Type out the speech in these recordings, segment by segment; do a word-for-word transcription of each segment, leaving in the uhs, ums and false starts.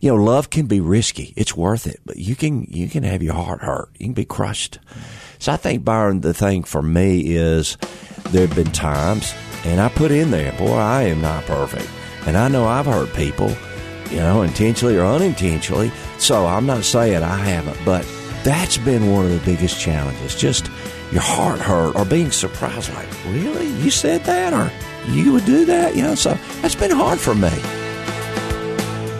You know, love can be risky. It's worth it, but you can you can have your heart hurt. You can be crushed. So I think, Byron, the thing for me is there have been times, and I put in there, boy, I am not perfect. And I know I've hurt people, you know, intentionally or unintentionally. So I'm not saying I haven't, but that's been one of the biggest challenges, just your heart hurt or being surprised, like, really? You said that or you would do that? You know, so that's been hard for me.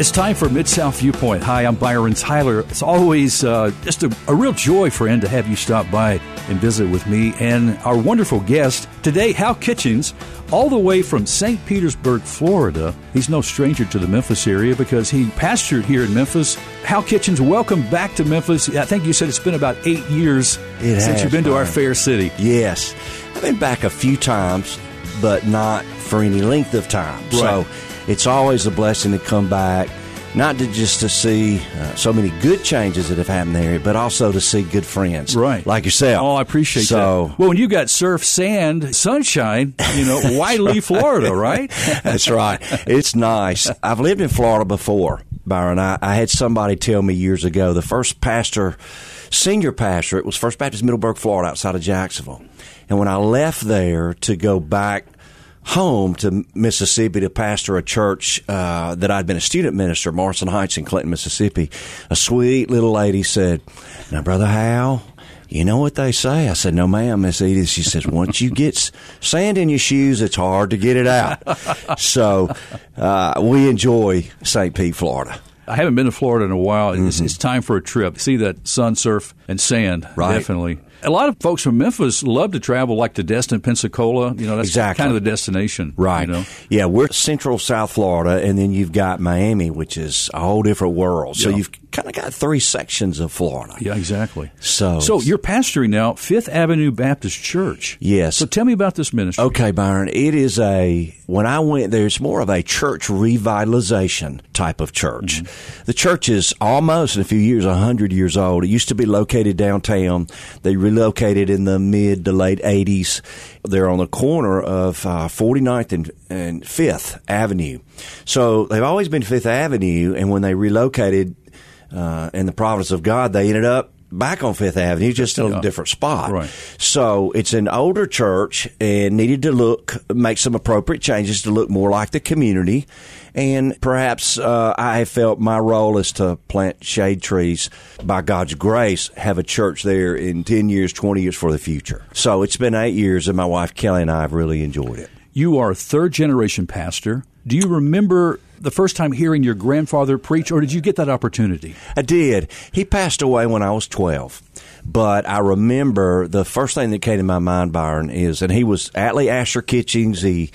It's time for Mid-South Viewpoint. Hi, I'm Byron Tyler. It's always uh, just a, a real joy, friend, to have you stop by and visit with me and our wonderful guest today, Hal Kitchens, all the way from Saint Petersburg, Florida. He's no stranger to the Memphis area because he pastored here in Memphis. Hal Kitchens, welcome back to Memphis. I think you said it's been about eight years it since has, you've been to man. our fair city. Yes. I've been back a few times, but not for any length of time. Right. So it's always a blessing to come back, not to just to see uh, so many good changes that have happened there, but also to see good friends right. like yourself. Oh, I appreciate so, that. Well, when you got surf, sand, sunshine, you know, why right. leave Florida, right? That's right. It's nice. I've lived in Florida before, Byron. I, I had somebody tell me years ago, the first pastor, senior pastor, it was First Baptist Middleburg, Florida, outside of Jacksonville. And when I left there to go back home to Mississippi to pastor a church uh, that I'd been a student minister, Morrison Heights in Clinton, Mississippi, a sweet little lady said, "Now, Brother Hal, you know what they say?" I said, "No, ma'am, Miss Edith." She says, "Once you get sand in your shoes, it's hard to get it out." So uh, we enjoy Saint Pete, Florida. I haven't been to Florida in a while. It's, mm-hmm. it's time for a trip. See that sun, surf, and sand, right. definitely. A lot of folks from Memphis love to travel, like to Destin, Pensacola. You know, that's exactly. kind of the destination. Right. You know? Yeah, we're central South Florida, and then you've got Miami, which is a whole different world. So yeah. you've kind of got three sections of Florida. Yeah, exactly. So so you're pastoring now Fifth Avenue Baptist Church. Yes. So tell me about this ministry. Okay, Byron. It is a, when I went there, it's more of a church revitalization type of church. Mm-hmm. The church is almost, in a few years, one hundred years old. It used to be located downtown. They relocated in the mid to late eighties. They're on the corner of uh, forty-ninth and, and Fifth Avenue. So they've always been Fifth Avenue, and when they relocated uh, in the providence of God, they ended up back on Fifth Avenue, just in a yeah. different spot. Right. So it's an older church and needed to look, make some appropriate changes to look more like the community. And perhaps uh, I felt my role is to plant shade trees. By God's grace, have a church there in ten years, twenty years for the future. So it's been eight years, and my wife Kelly and I have really enjoyed it. You are a third-generation pastor. Do you remember the first time hearing your grandfather preach, or did you get that opportunity? I did. He passed away when I was twelve. But I remember the first thing that came to my mind, Byron, is, and he was Attlee Asher Kitchens. He,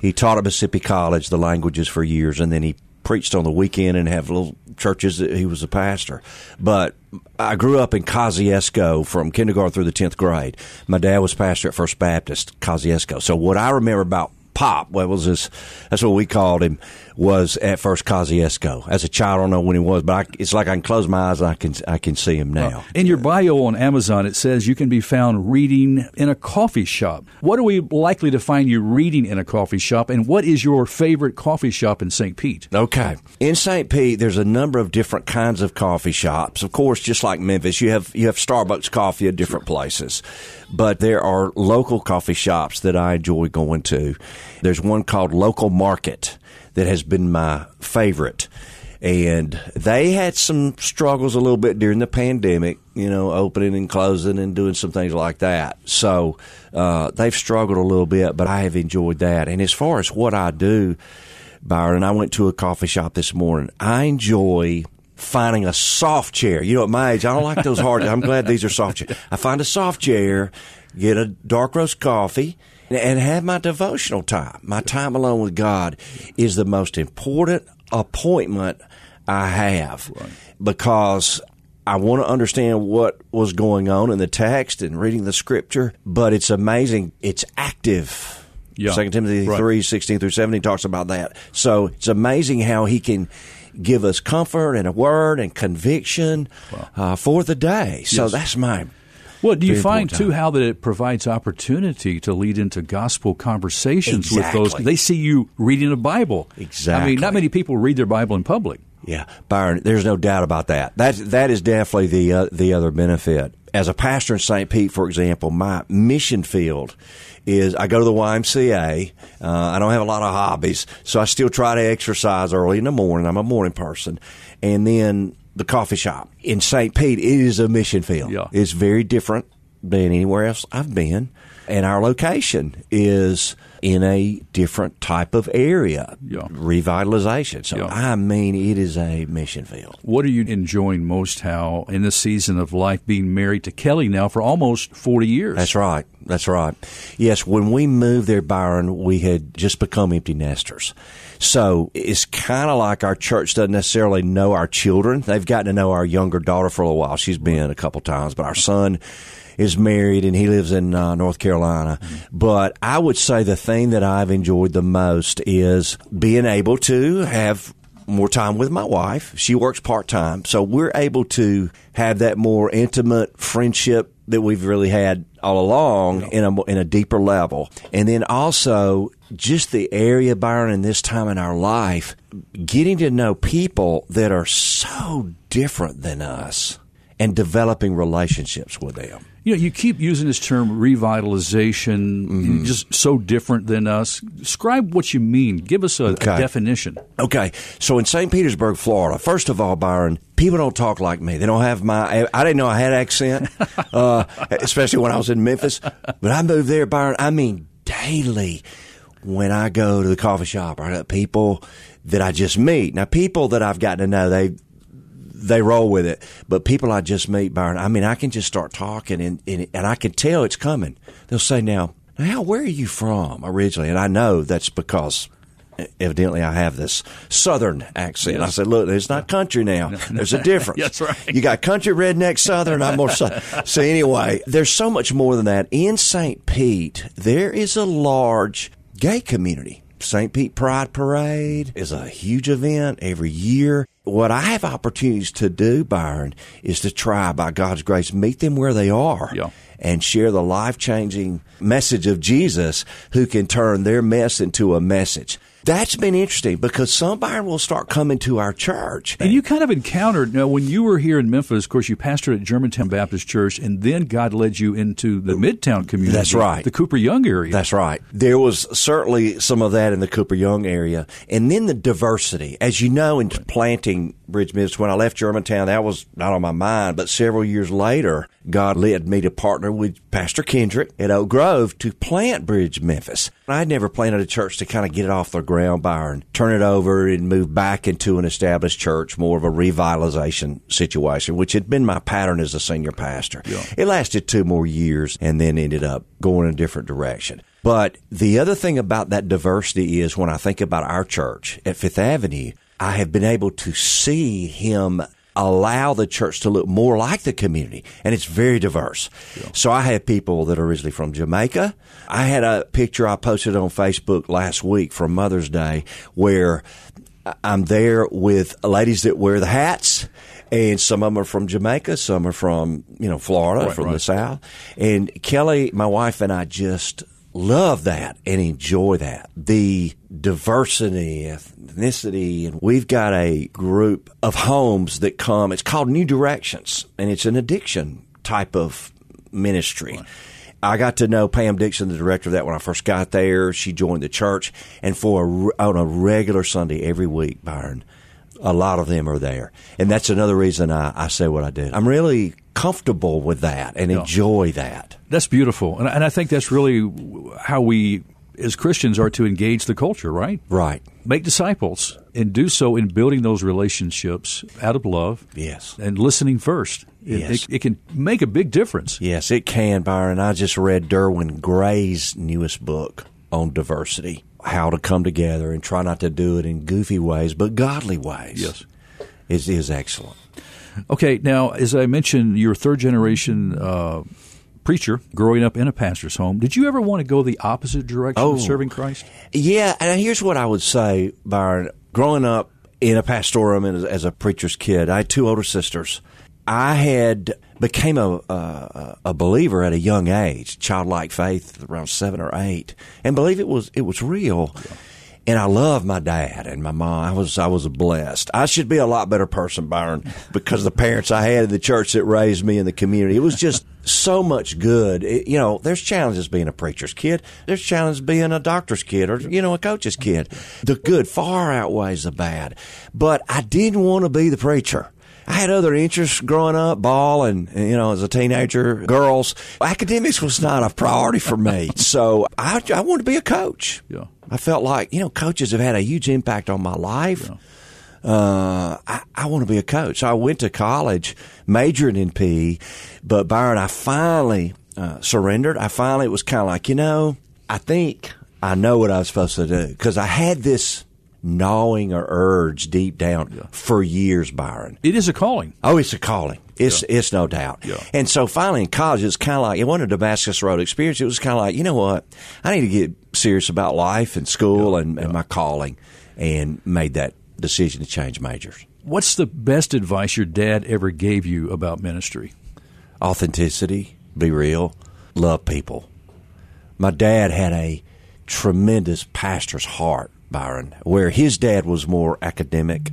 he taught at Mississippi College the languages for years, and then he preached on the weekend and have little churches that he was a pastor. But I grew up in Kosciuszko from kindergarten through the tenth grade. My dad was pastor at First Baptist Kosciuszko. So what I remember about Pop, what was his, that's what we called him, was at First Kosciuszko. As a child, I don't know when he was, but I, it's like I can close my eyes and I can, I can see him now. Uh, in your bio on Amazon, it says you can be found reading in a coffee shop. What are we likely to find you reading in a coffee shop, and what is your favorite coffee shop in Saint Pete? Okay. In Saint Pete, there's a number of different kinds of coffee shops. Of course, just like Memphis, you have you have Starbucks coffee at different sure. places. But there are local coffee shops that I enjoy going to. There's one called Local Market that has been my favorite. And they had some struggles a little bit during the pandemic, you know, opening and closing and doing some things like that. So uh, they've struggled a little bit, but I have enjoyed that. And as far as what I do, Byron, I went to a coffee shop this morning. I enjoy finding a soft chair. You know, at my age, I don't like those hard. I'm glad these are soft chairs. I find a soft chair, get a dark roast coffee, and have my devotional time. My time alone with God is the most important appointment I have right. because I want to understand what was going on in the text and reading the scripture, but it's amazing. It's active. Yeah. Second Timothy right. three, sixteen through seventeen talks about that. So it's amazing how he can give us comfort and a word and conviction wow. uh, for the day. So yes. that's my Well, do you Very find, too, how that it provides opportunity to lead into gospel conversations exactly. with those? They see you reading a Bible. Exactly. I mean, not many people read their Bible in public. Yeah, Byron, there's no doubt about that. That that is definitely the uh, the other benefit. As a pastor in Saint Pete, for example, my mission field is I go to the Y M C A. Uh, I don't have a lot of hobbies, so I still try to exercise early in the morning. I'm a morning person. And then the coffee shop in Saint Pete, it is a mission field. Yeah. It's very different than anywhere else I've been. And our location is in a different type of area, yeah. revitalization. So, yeah. I mean, it is a mission field. What are you enjoying most, Hal, in this season of life, being married to Kelly now for almost forty years? That's right. That's right. Yes, when we moved there, Byron, we had just become empty nesters. So it's kind of like our church doesn't necessarily know our children. They've gotten to know our younger daughter for a while. She's been a couple times, but our son is married, and he lives in uh, North Carolina. But I would say the thing that I've enjoyed the most is being able to have more time with my wife. She works part-time, so we're able to have that more intimate friendship that we've really had all along, yeah. in a in a deeper level. And then also just the area, Byron, in this time in our life, getting to know people that are so different than us and developing relationships with them. You know, you keep using this term revitalization, mm-hmm. just so different than us. Describe what you mean. Give us a, okay. a definition. Okay. So in Saint Petersburg, Florida, first of all, Byron, people don't talk like me. They don't have my – I didn't know I had accent, uh, especially when I was in Memphis. But I moved there, Byron, I mean daily when I go to the coffee shop. I got people that I just meet. Now, people that I've gotten to know, they – they roll with it. But people I just meet, Byron, I mean, I can just start talking, and, and, and I can tell it's coming. They'll say, now, now, where are you from originally? And I know that's because evidently I have this Southern accent. Yes. I said, look, it's not country now. No, no. There's a difference. That's right. You got country, redneck, Southern. I'm more Southern. So anyway, there's so much more than that. In Saint Pete, there is a large gay community. Saint Pete Pride Parade is a huge event every year. What I have opportunities to do, Byron, is to try, by God's grace, meet them where they are, yeah. and share the life-changing message of Jesus, who can turn their mess into a message. That's been interesting because somebody will start coming to our church. And you kind of encountered, now when you were here in Memphis, of course, you pastored at Germantown Baptist Church, and then God led you into the Midtown community. That's right. The Cooper Young area. That's right. There was certainly some of that in the Cooper Young area. And then the diversity. As you know, in planting Bridge Memphis, when I left Germantown, that was not on my mind. But several years later, God led me to partner with Pastor Kendrick at Oak Grove to plant Bridge Memphis. I'd never planted a church to kind of get it off the ground, Byron, turn it over and move back into an established church, more of a revitalization situation, which had been my pattern as a senior pastor. Yeah. It lasted two more years and then ended up going in a different direction. But the other thing about that diversity is when I think about our church at Fifth Avenue, I have been able to see him allow the church to look more like the community, and it's very diverse. Yeah. So I have people that are originally from Jamaica. I had a picture I posted on Facebook last week from Mother's Day where I'm there with ladies that wear the hats, and some of them are from Jamaica, some are from, you know, Florida, right, from right. the South. And Kelly, my wife, and I just love that and enjoy that. The diversity, ethnicity, and we've got a group of homes that come. It's called New Directions, and it's an addiction type of ministry. Right. I got to know Pam Dixon, the director of that, when I first got there. She joined the church, and for a, on a regular Sunday every week, Byron, a lot of them are there. And that's another reason I, I say what I do. I'm really comfortable with that and yeah. enjoy that. That's beautiful. And, and I think that's really how we, as Christians, are to engage the culture, right? Right. Make disciples and do so in building those relationships out of love. Yes. And listening first. It, yes. It, it can make a big difference. Yes, it can, Byron. I just read Derwin Gray's newest book on diversity, how to come together and try not to do it in goofy ways, but godly ways. Yes. Is, is excellent. Okay. Now, as I mentioned, you're a third-generation uh, preacher growing up in a pastor's home. Did you ever want to go the opposite direction oh, of serving Christ? Yeah. And here's what I would say, Byron. Growing up in a pastorum and as a preacher's kid, I had two older sisters. I had became a, a a believer at a young age, childlike faith around seven or eight, and believe it was it was real. Yeah. And I love my dad and my mom. I was I was blessed. I should be a lot better person, Byron, because the parents I had in the church that raised me in the community. It was just so much good. It, you know, there's challenges being a preacher's kid. There's challenges being a doctor's kid or, you know, a coach's kid. The good far outweighs the bad. But I didn't want to be the preacher. I had other interests growing up, ball and, you know, as a teenager, girls. Academics was not a priority for me. So I, I wanted to be a coach. Yeah. I felt like, you know, coaches have had a huge impact on my life. Yeah. Uh, I, I want to be a coach. So I went to college majoring in P E, but Byron, I finally uh, surrendered. I finally was kind of like, you know, I think I know what I was supposed to do, because I had this gnawing or urge deep down yeah. for years, Byron. It is a calling. Oh, it's a calling. It's yeah. it's no doubt. Yeah. And so finally in college, it's kind of like, it wasn't a Damascus Road experience. It was kind of like, you know what? I need to get serious about life and school yeah. and, and yeah. my calling, and made that decision to change majors. What's the best advice your dad ever gave you about ministry? Authenticity, be real, love people. My dad had a tremendous pastor's heart, Byron, where his dad was more academic.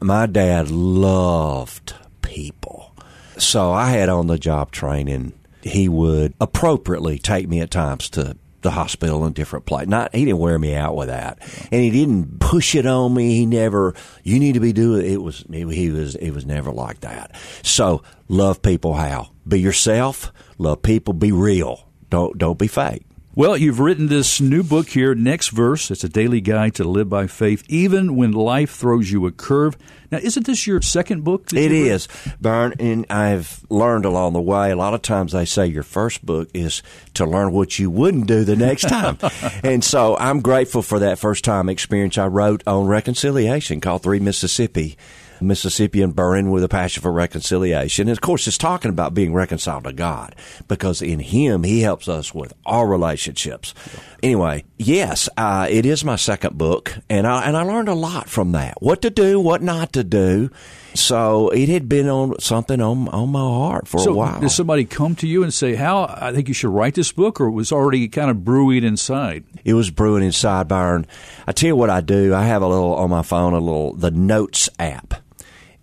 My dad loved people. So I had on-the-job training. He would appropriately take me at times to the hospital in different places. Not, he didn't wear me out with that. And he didn't push it on me. He never, you need to be doing it. It was, it, he was, it was never like that. So love people, Hal. Be yourself. Love people. Be real. Don't, don't be fake. Well, you've written this new book here, Next Verse. It's a daily guide to live by faith, even when life throws you a curve. Now, isn't this your second book? It is, Byron, and I've learned along the way. A lot of times they say your first book is to learn what you wouldn't do the next time. And so I'm grateful for that first-time experience. I wrote on reconciliation called Three Mississippi. Mississippian burning with a passion for reconciliation. And, of course, it's talking about being reconciled to God, because in Him, He helps us with our relationships. Anyway, yes, uh, it is my second book, and I, and I learned a lot from that. What to do, what not to do. So it had been on something on, on my heart for so a while. Did somebody come to you and say, Hal, I think you should write this book, or it was already kind of brewing inside? It was brewing inside, Byron. I tell you what I do. I have a little on my phone, a little, the Notes app.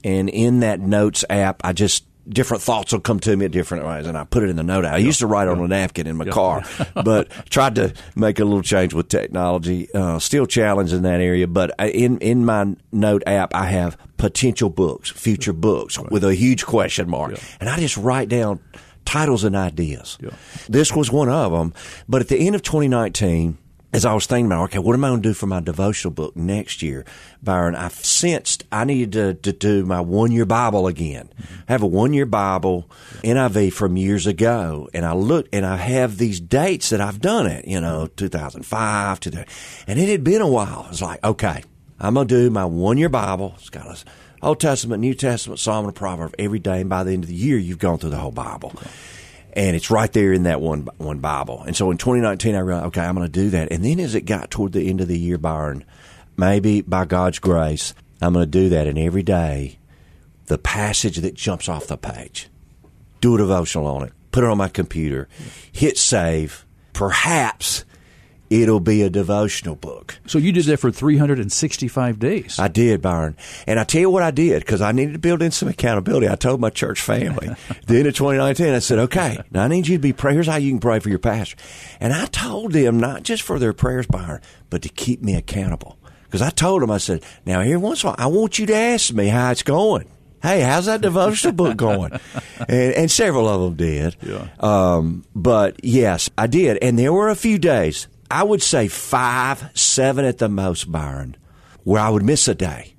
And in that Notes app, I just, different thoughts will come to me at different ways, and I put it in the note app. I yeah. used to write on yeah. a napkin in my yeah. car, but tried to make a little change with technology. Uh, still challenged in that area, but in, in my note app, I have potential books, future books, right. with a huge question mark. Yeah. And I just write down titles and ideas. Yeah. This was one of them. But at the end of twenty nineteen, as I was thinking about, okay, what am I going to do for my devotional book next year, Byron? I sensed I needed to, to do my one-year Bible again. Mm-hmm. I have a one-year Bible, N I V from years ago, and I looked, and I have these dates that I've done it, you know, two thousand five, two thousand, and it had been a while. It's like, okay, I'm going to do my one-year Bible. It's got a Old Testament, New Testament, Psalm, and Proverb every day, and by the end of the year, you've gone through the whole Bible. Okay. And it's right there in that one one Bible. And so in twenty nineteen, I realized, okay, I'm going to do that. And then as it got toward the end of the year, Byron, maybe by God's grace, I'm going to do that. And every day, the passage that jumps off the page, do a devotional on it, put it on my computer, hit save, perhaps it'll be a devotional book. So you did that for three hundred sixty-five days. I did, Byron. And I tell you what I did, because I needed to build in some accountability. I told my church family. At the end of twenty nineteen, I said, okay, now I need you to be prayers. Here's how you can pray for your pastor. And I told them not just for their prayers, Byron, but to keep me accountable. Because I told them, I said, now here once in a while, I want you to ask me how it's going. Hey, how's that devotional book going? And, and several of them did. Yeah. Um, but, yes, I did. And there were a few days, I would say five, seven at the most, Byron, where I would miss a day.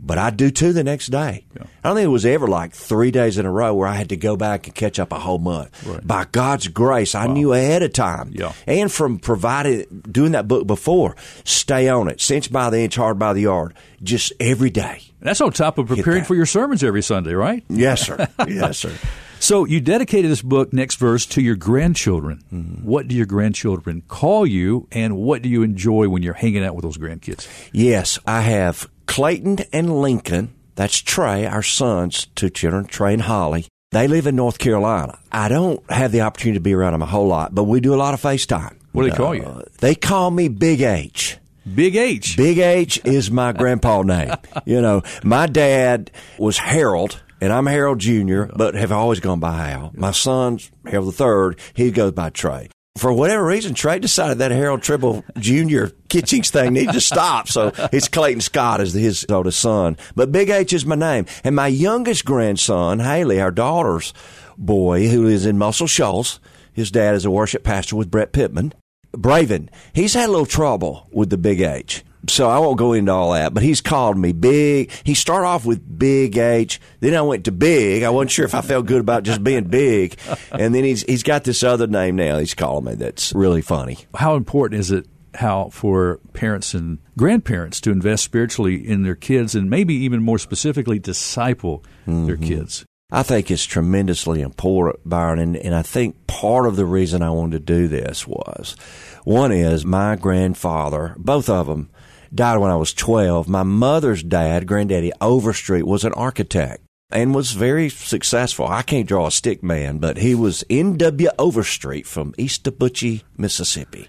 But I'd do two the next day. Yeah. I don't think it was ever like three days in a row where I had to go back and catch up a whole month. Right. By God's grace, wow. I knew ahead of time. Yeah. And from provided doing that book before, stay on it, cinch by the inch, hard by the yard, just every day. That's on top of preparing for your sermons every Sunday, right? Yes, sir. Yes, sir. So you dedicated this book, Next Verse, to your grandchildren. Mm-hmm. What do your grandchildren call you, and what do you enjoy when you're hanging out with those grandkids? Yes, I have Clayton and Lincoln. That's Trey, our sons, two children, Trey and Holly. They live in North Carolina. I don't have the opportunity to be around them a whole lot, but we do a lot of FaceTime. What do they uh, call you? They call me Big H. Big H. Big H is my grandpa's name. You know, my dad was Harold, and I'm Harold Junior, but have always gone by Hal. My son's Harold the Third. He goes by Trey. For whatever reason, Trey decided that Harold Tribble Junior Kitchings thing needed to stop, so it's Clayton Scott is his oldest son. But Big H is my name. And my youngest grandson, Haley, our daughter's boy, who is in Muscle Shoals, his dad is a worship pastor with Brett Pittman. Braven, he's had a little trouble with the Big H, so I won't go into all that, but he's called me Big. He started off with Big H, then I went to Big. I wasn't sure if I felt good about just being Big, and then he's he's got this other name now he's calling me that's really funny. How important is it, Hal, for parents and grandparents to invest spiritually in their kids and maybe even more specifically disciple mm-hmm. their kids? I think it's tremendously important, Byron, and, and I think part of the reason I wanted to do this was, one is my grandfather, both of them, died when I was twelve. My mother's dad, Granddaddy Overstreet, was an architect and was very successful. I can't draw a stick man, but he was N W Overstreet from East Dubuque, Mississippi,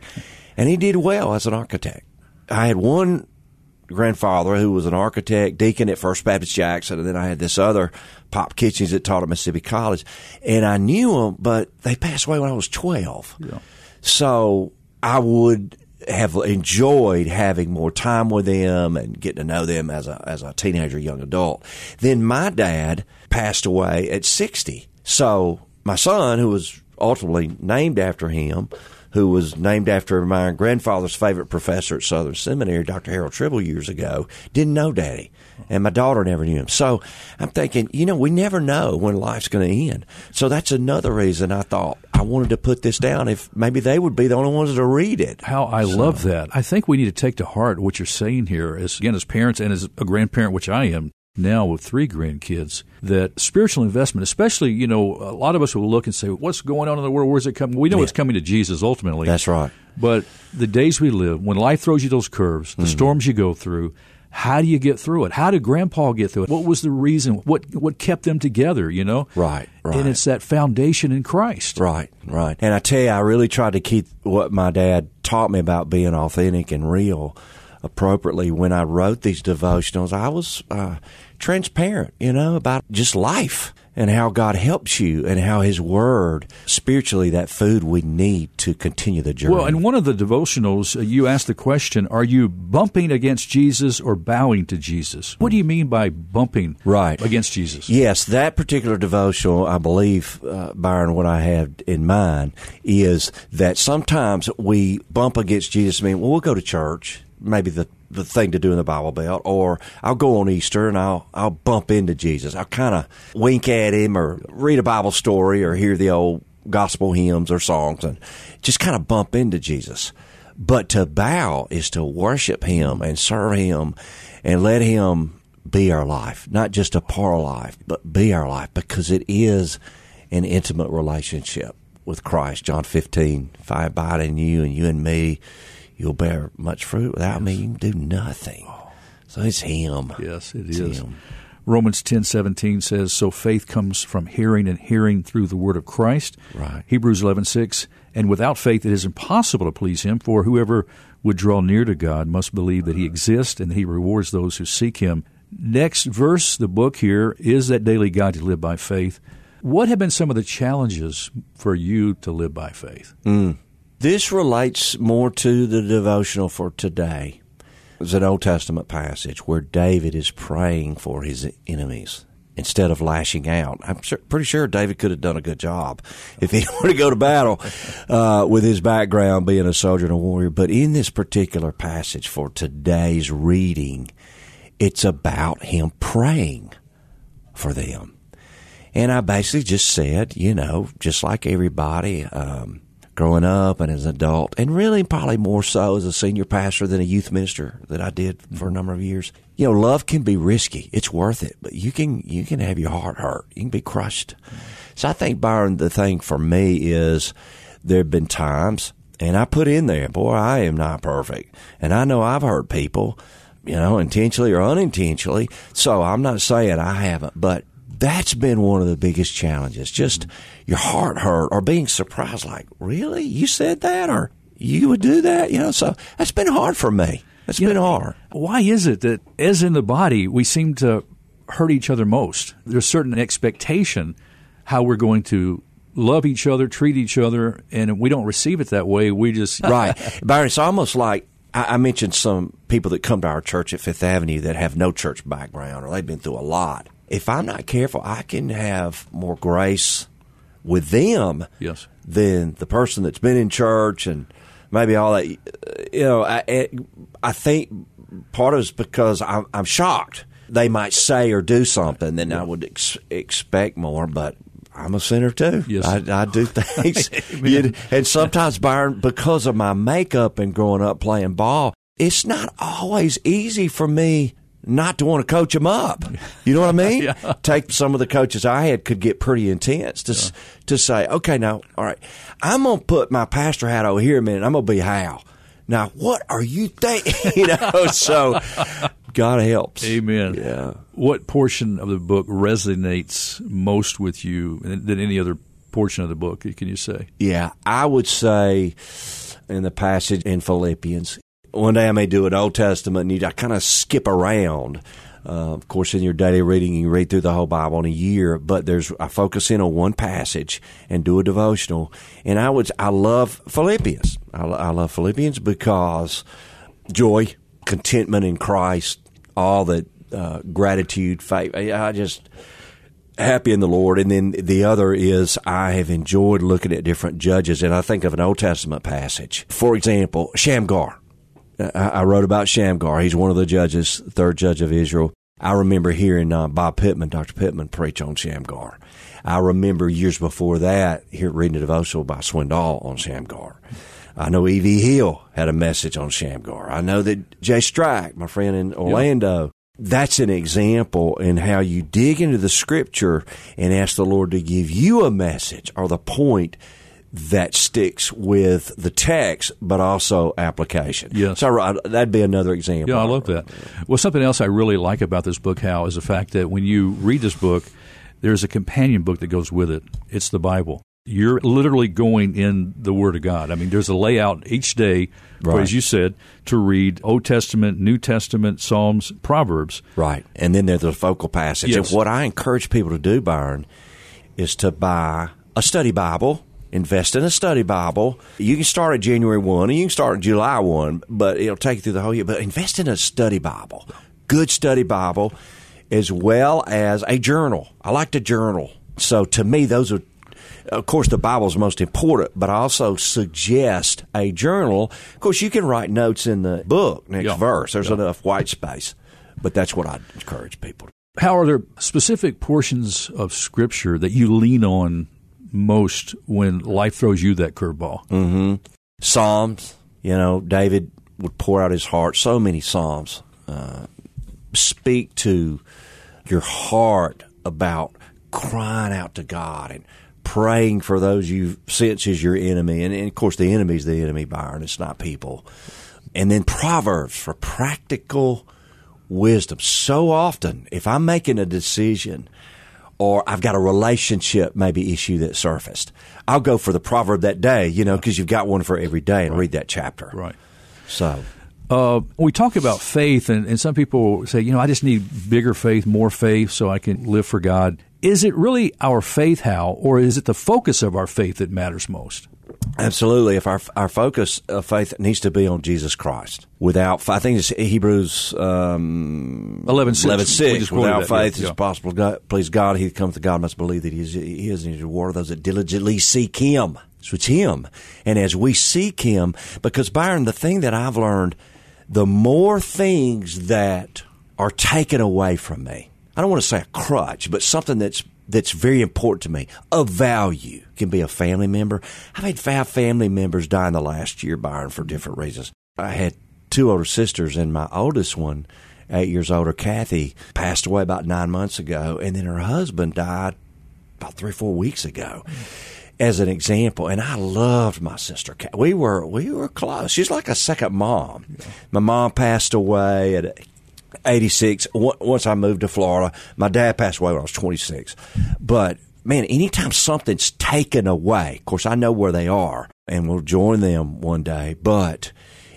and he did well as an architect. I had one grandfather who was an architect, deacon at First Baptist Jackson, and then I had this other Pop Kitchens that taught at Mississippi College, and I knew them, but they passed away when I was twelve. Yeah. So I would have enjoyed having more time with them and getting to know them as a as a teenager, young adult. Then my dad passed away at sixty. So my son, who was ultimately named after him, who was named after my grandfather's favorite professor at Southern Seminary, Doctor Harold Tribble, years ago, didn't know Daddy, and my daughter never knew him. So I'm thinking, you know, we never know when life's going to end. So that's another reason I thought I wanted to put this down, if maybe they would be the only ones to read it. How I so. love that. I think we need to take to heart what you're saying here, as, again, as parents and as a grandparent, which I am now with three grandkids, that spiritual investment, especially, you know, a lot of us will look and say, what's going on in the world? Where's it coming? We know yeah. it's coming to Jesus ultimately. That's right. But the days we live, when life throws you those curves, the mm-hmm. storms you go through, how do you get through it? How did Grandpa get through it? What was the reason? What what kept them together, you know? Right, right. And it's that foundation in Christ. Right, right. And I tell you, I really tried to keep what my dad taught me about being authentic and real appropriately. When I wrote these devotionals, I was uh, transparent, you know, about just life and how God helps you and how His Word, spiritually, that food we need to continue the journey. Well, in one of the devotionals, you asked the question, are you bumping against Jesus or bowing to Jesus? What do you mean by bumping right. against Jesus? Yes, that particular devotional, I believe, uh, Byron, what I have in mind is that sometimes we bump against Jesus. I mean, well, we'll go to church, maybe the, the thing to do in the Bible Belt, or I'll go on Easter and I'll I'll bump into Jesus. I'll kind of wink at him or read a Bible story or hear the old gospel hymns or songs and just kind of bump into Jesus. But to bow is to worship Him and serve Him and let Him be our life, not just a part of life, but be our life, because it is an intimate relationship with Christ. John fifteen, if I abide in you and you in me, you'll bear much fruit. Without yes. me, you can do nothing. So it's Him. Yes, it it's is. Him. Romans ten seventeen says, so faith comes from hearing, and hearing through the word of Christ. Right. Hebrews eleven six, and without faith it is impossible to please Him, for whoever would draw near to God must believe that He exists and that He rewards those who seek Him. Next verse, the book here, is that daily guide to live by faith. What have been some of the challenges for you to live by faith? Mm. This relates more to the devotional for today. It's an Old Testament passage where David is praying for his enemies instead of lashing out. I'm sure, pretty sure David could have done a good job if he were to go to battle uh, with his background being a soldier and a warrior. But in this particular passage for today's reading, it's about him praying for them. And I basically just said, you know, just like everybody, um, growing up and as an adult, and really probably more so as a senior pastor than a youth minister that I did for a number of years. You know, love can be risky. It's worth it, but you can you can have your heart hurt. You can be crushed. So I think, Byron, the thing for me is there have been times, and I put in there, boy, I am not perfect. And I know I've hurt people, you know, intentionally or unintentionally, so I'm not saying I haven't, but that's been one of the biggest challenges, just your heart hurt or being surprised like, really? You said that, or you would do that? You know, so that's been hard for me. That's been hard. Why is it that, as in the body, we seem to hurt each other most? There's certain expectation how we're going to love each other, treat each other, and if we don't receive it that way, we just... Right. Byron, it's almost like I mentioned some people that come to our church at Fifth Avenue that have no church background or they've been through a lot. If I'm not careful, I can have more grace with them yes. than the person that's been in church and maybe all that. You know, I, I think part of it is because I'm, I'm shocked. They might say or do something, then I would ex- expect more, but I'm a sinner too. Yes. I, I do things. you, and sometimes, Byron, because of my makeup and growing up playing ball, it's not always easy for me not to want to coach them up. You know what I mean? yeah. Take some of the coaches I had could get pretty intense to yeah. to say, okay, now, all right, I'm going to put my pastor hat over here a minute. I'm going to be Hal. Now, what are you thinking? you know, so God helps. Amen. Yeah. What portion of the book resonates most with you than any other portion of the book, can you say? Yeah, I would say in the passage in Philippians. One day I may do an Old Testament, and I kind of skip around. Uh, of course, in your daily reading, you read through the whole Bible in a year, but there's I focus in on one passage and do a devotional. And I would I love Philippians. I, I love Philippians because joy, contentment in Christ, all the uh, gratitude, faith. I just happy in the Lord. And then the other is I have enjoyed looking at different judges, and I think of an Old Testament passage. For example, Shamgar. I wrote about Shamgar. He's one of the judges, third judge of Israel. I remember hearing uh, Bob Pittman, Doctor Pittman, preach on Shamgar. I remember years before that, here reading a devotional by Swindoll on Shamgar. I know E V. Hill had a message on Shamgar. I know that Jay Strike, my friend in Orlando, yep. that's an example in how you dig into the Scripture and ask the Lord to give you a message or the point that sticks with the text, but also application. Yes. So that'd be another example. Yeah, I love that. Well, something else I really like about this book, Hal, is the fact that when you read this book, there's a companion book that goes with it. It's the Bible. You're literally going in the Word of God. I mean, there's a layout each day, right. as you said, to read Old Testament, New Testament, Psalms, Proverbs. Right. And then there's the focal passage. Yes. And what I encourage people to do, Byron, is to buy a study Bible. Invest in a study Bible. You can start at January first, and you can start at July first, but it'll take you through the whole year. But invest in a study Bible, good study Bible, as well as a journal. I like to journal. So to me, those are, of course, the Bible's most important, but I also suggest a journal. Of course, you can write notes in the book, next yeah. verse. There's yeah. enough white space, but that's what I encourage people to do. How are there specific portions of Scripture that you lean on most when life throws you that curveball? Mm-hmm. Psalms, you know, David would pour out his heart. So many Psalms uh, speak to your heart about crying out to God and praying for those you sense is your enemy. And, and of course, the enemy's the enemy, Byron. It's not people. And then Proverbs for practical wisdom. So often, if I'm making a decision, or I've got a relationship maybe issue that surfaced, I'll go for the proverb that day, you know, because you've got one for every day and right. read that chapter. Right. So uh, we talk about faith, and, and some people say, you know, I just need bigger faith, more faith, so I can live for God. Is it really our faith, Hal, or is it the focus of our faith that matters most? Absolutely. If our our focus of faith needs to be on Jesus Christ. Without, I think it's Hebrews um, eleven six. Eleven six. Without faith, yeah. it's impossible to please God. He that cometh to God must believe that He is, he is and He is reward of those that diligently seek Him. So it's Him, and as we seek Him, because Byron, the thing that I've learned, the more things that are taken away from me, I don't want to say a crutch, but something that's that's very important to me, of value. It can be a family member. I've had five family members die in the last year, Byron, for different reasons. I had two older sisters, and my oldest one, eight years older, Kathy, passed away about nine months ago, and then her husband died about three or four weeks ago, as an example. And I loved my sister. We were, we were close. She's like a second mom. Yeah. My mom passed away at eighty-six. Once I moved to Florida, my dad passed away when I was twenty-six. But, man, anytime something's taken away, of course, I know where they are, and we'll join them one day. But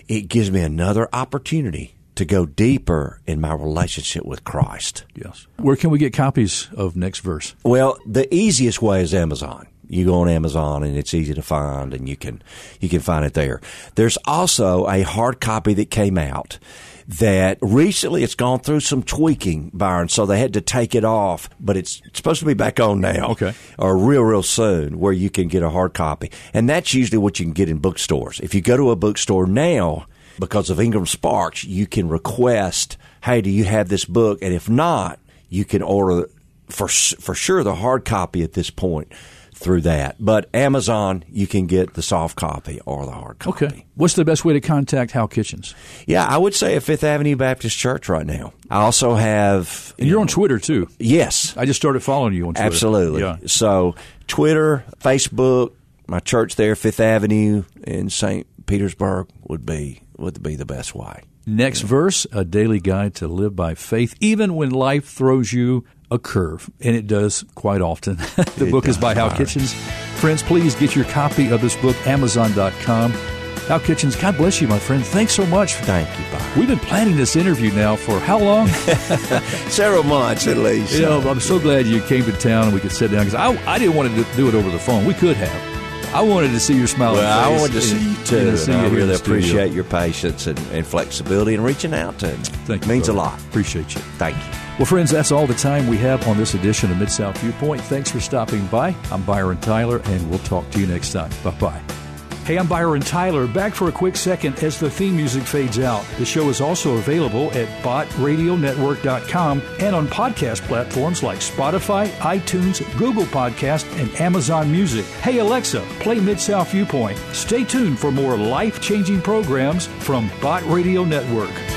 it gives me another opportunity to go deeper in my relationship with Christ. Yes. Where can we get copies of Next Verse? Well, the easiest way is Amazon. You go on Amazon, and it's easy to find, and you can you can find it there. There's also a hard copy that came out that recently it's gone through some tweaking, Byron, so they had to take it off, but it's, it's supposed to be back on now. Okay. Or real, real soon, where you can get a hard copy. And that's usually what you can get in bookstores. If you go to a bookstore now, because of Ingram Sparks, you can request, hey, do you have this book? And if not, you can order for for sure the hard copy at this point through that. But Amazon, you can get the soft copy or the hard copy. Okay. What's the best way to contact Hal Kitchens? Yeah, I would say a Fifth Avenue Baptist Church right now. I also have... And you're on Twitter, too. Yes. I just started following you on Twitter. Absolutely. Yeah. So Twitter, Facebook, my church there, Fifth Avenue in Saint Petersburg would be would be the best way. Next yeah. Verse, a daily guide to live by faith, even when life throws you a curve, and it does quite often. The it book is by Hal Kitchens. Friends, please get your copy of this book, amazon dot com. Hal Kitchens, God bless you, my friend. Thanks so much. Thank you, Bob. We've been planning this interview now for how long? Several months, at least. You know, I'm so glad you came to town and we could sit down, because I, I didn't want to do it over the phone. We could have. I wanted to see your smiling well, face. I wanted to see you, too. And see and you I really appreciate your patience and, and flexibility and reaching out to me. Thank you. It means brother. a lot. Appreciate you. Thank you. Well, friends, that's all the time we have on this edition of Mid-South Viewpoint. Thanks for stopping by. I'm Byron Tyler, and we'll talk to you next time. Bye-bye. Hey, I'm Byron Tyler, back for a quick second as the theme music fades out. The show is also available at bot radio network dot com and on podcast platforms like Spotify, iTunes, Google Podcast, and Amazon Music. Hey, Alexa, play Mid-South Viewpoint. Stay tuned for more life-changing programs from Bot Radio Network.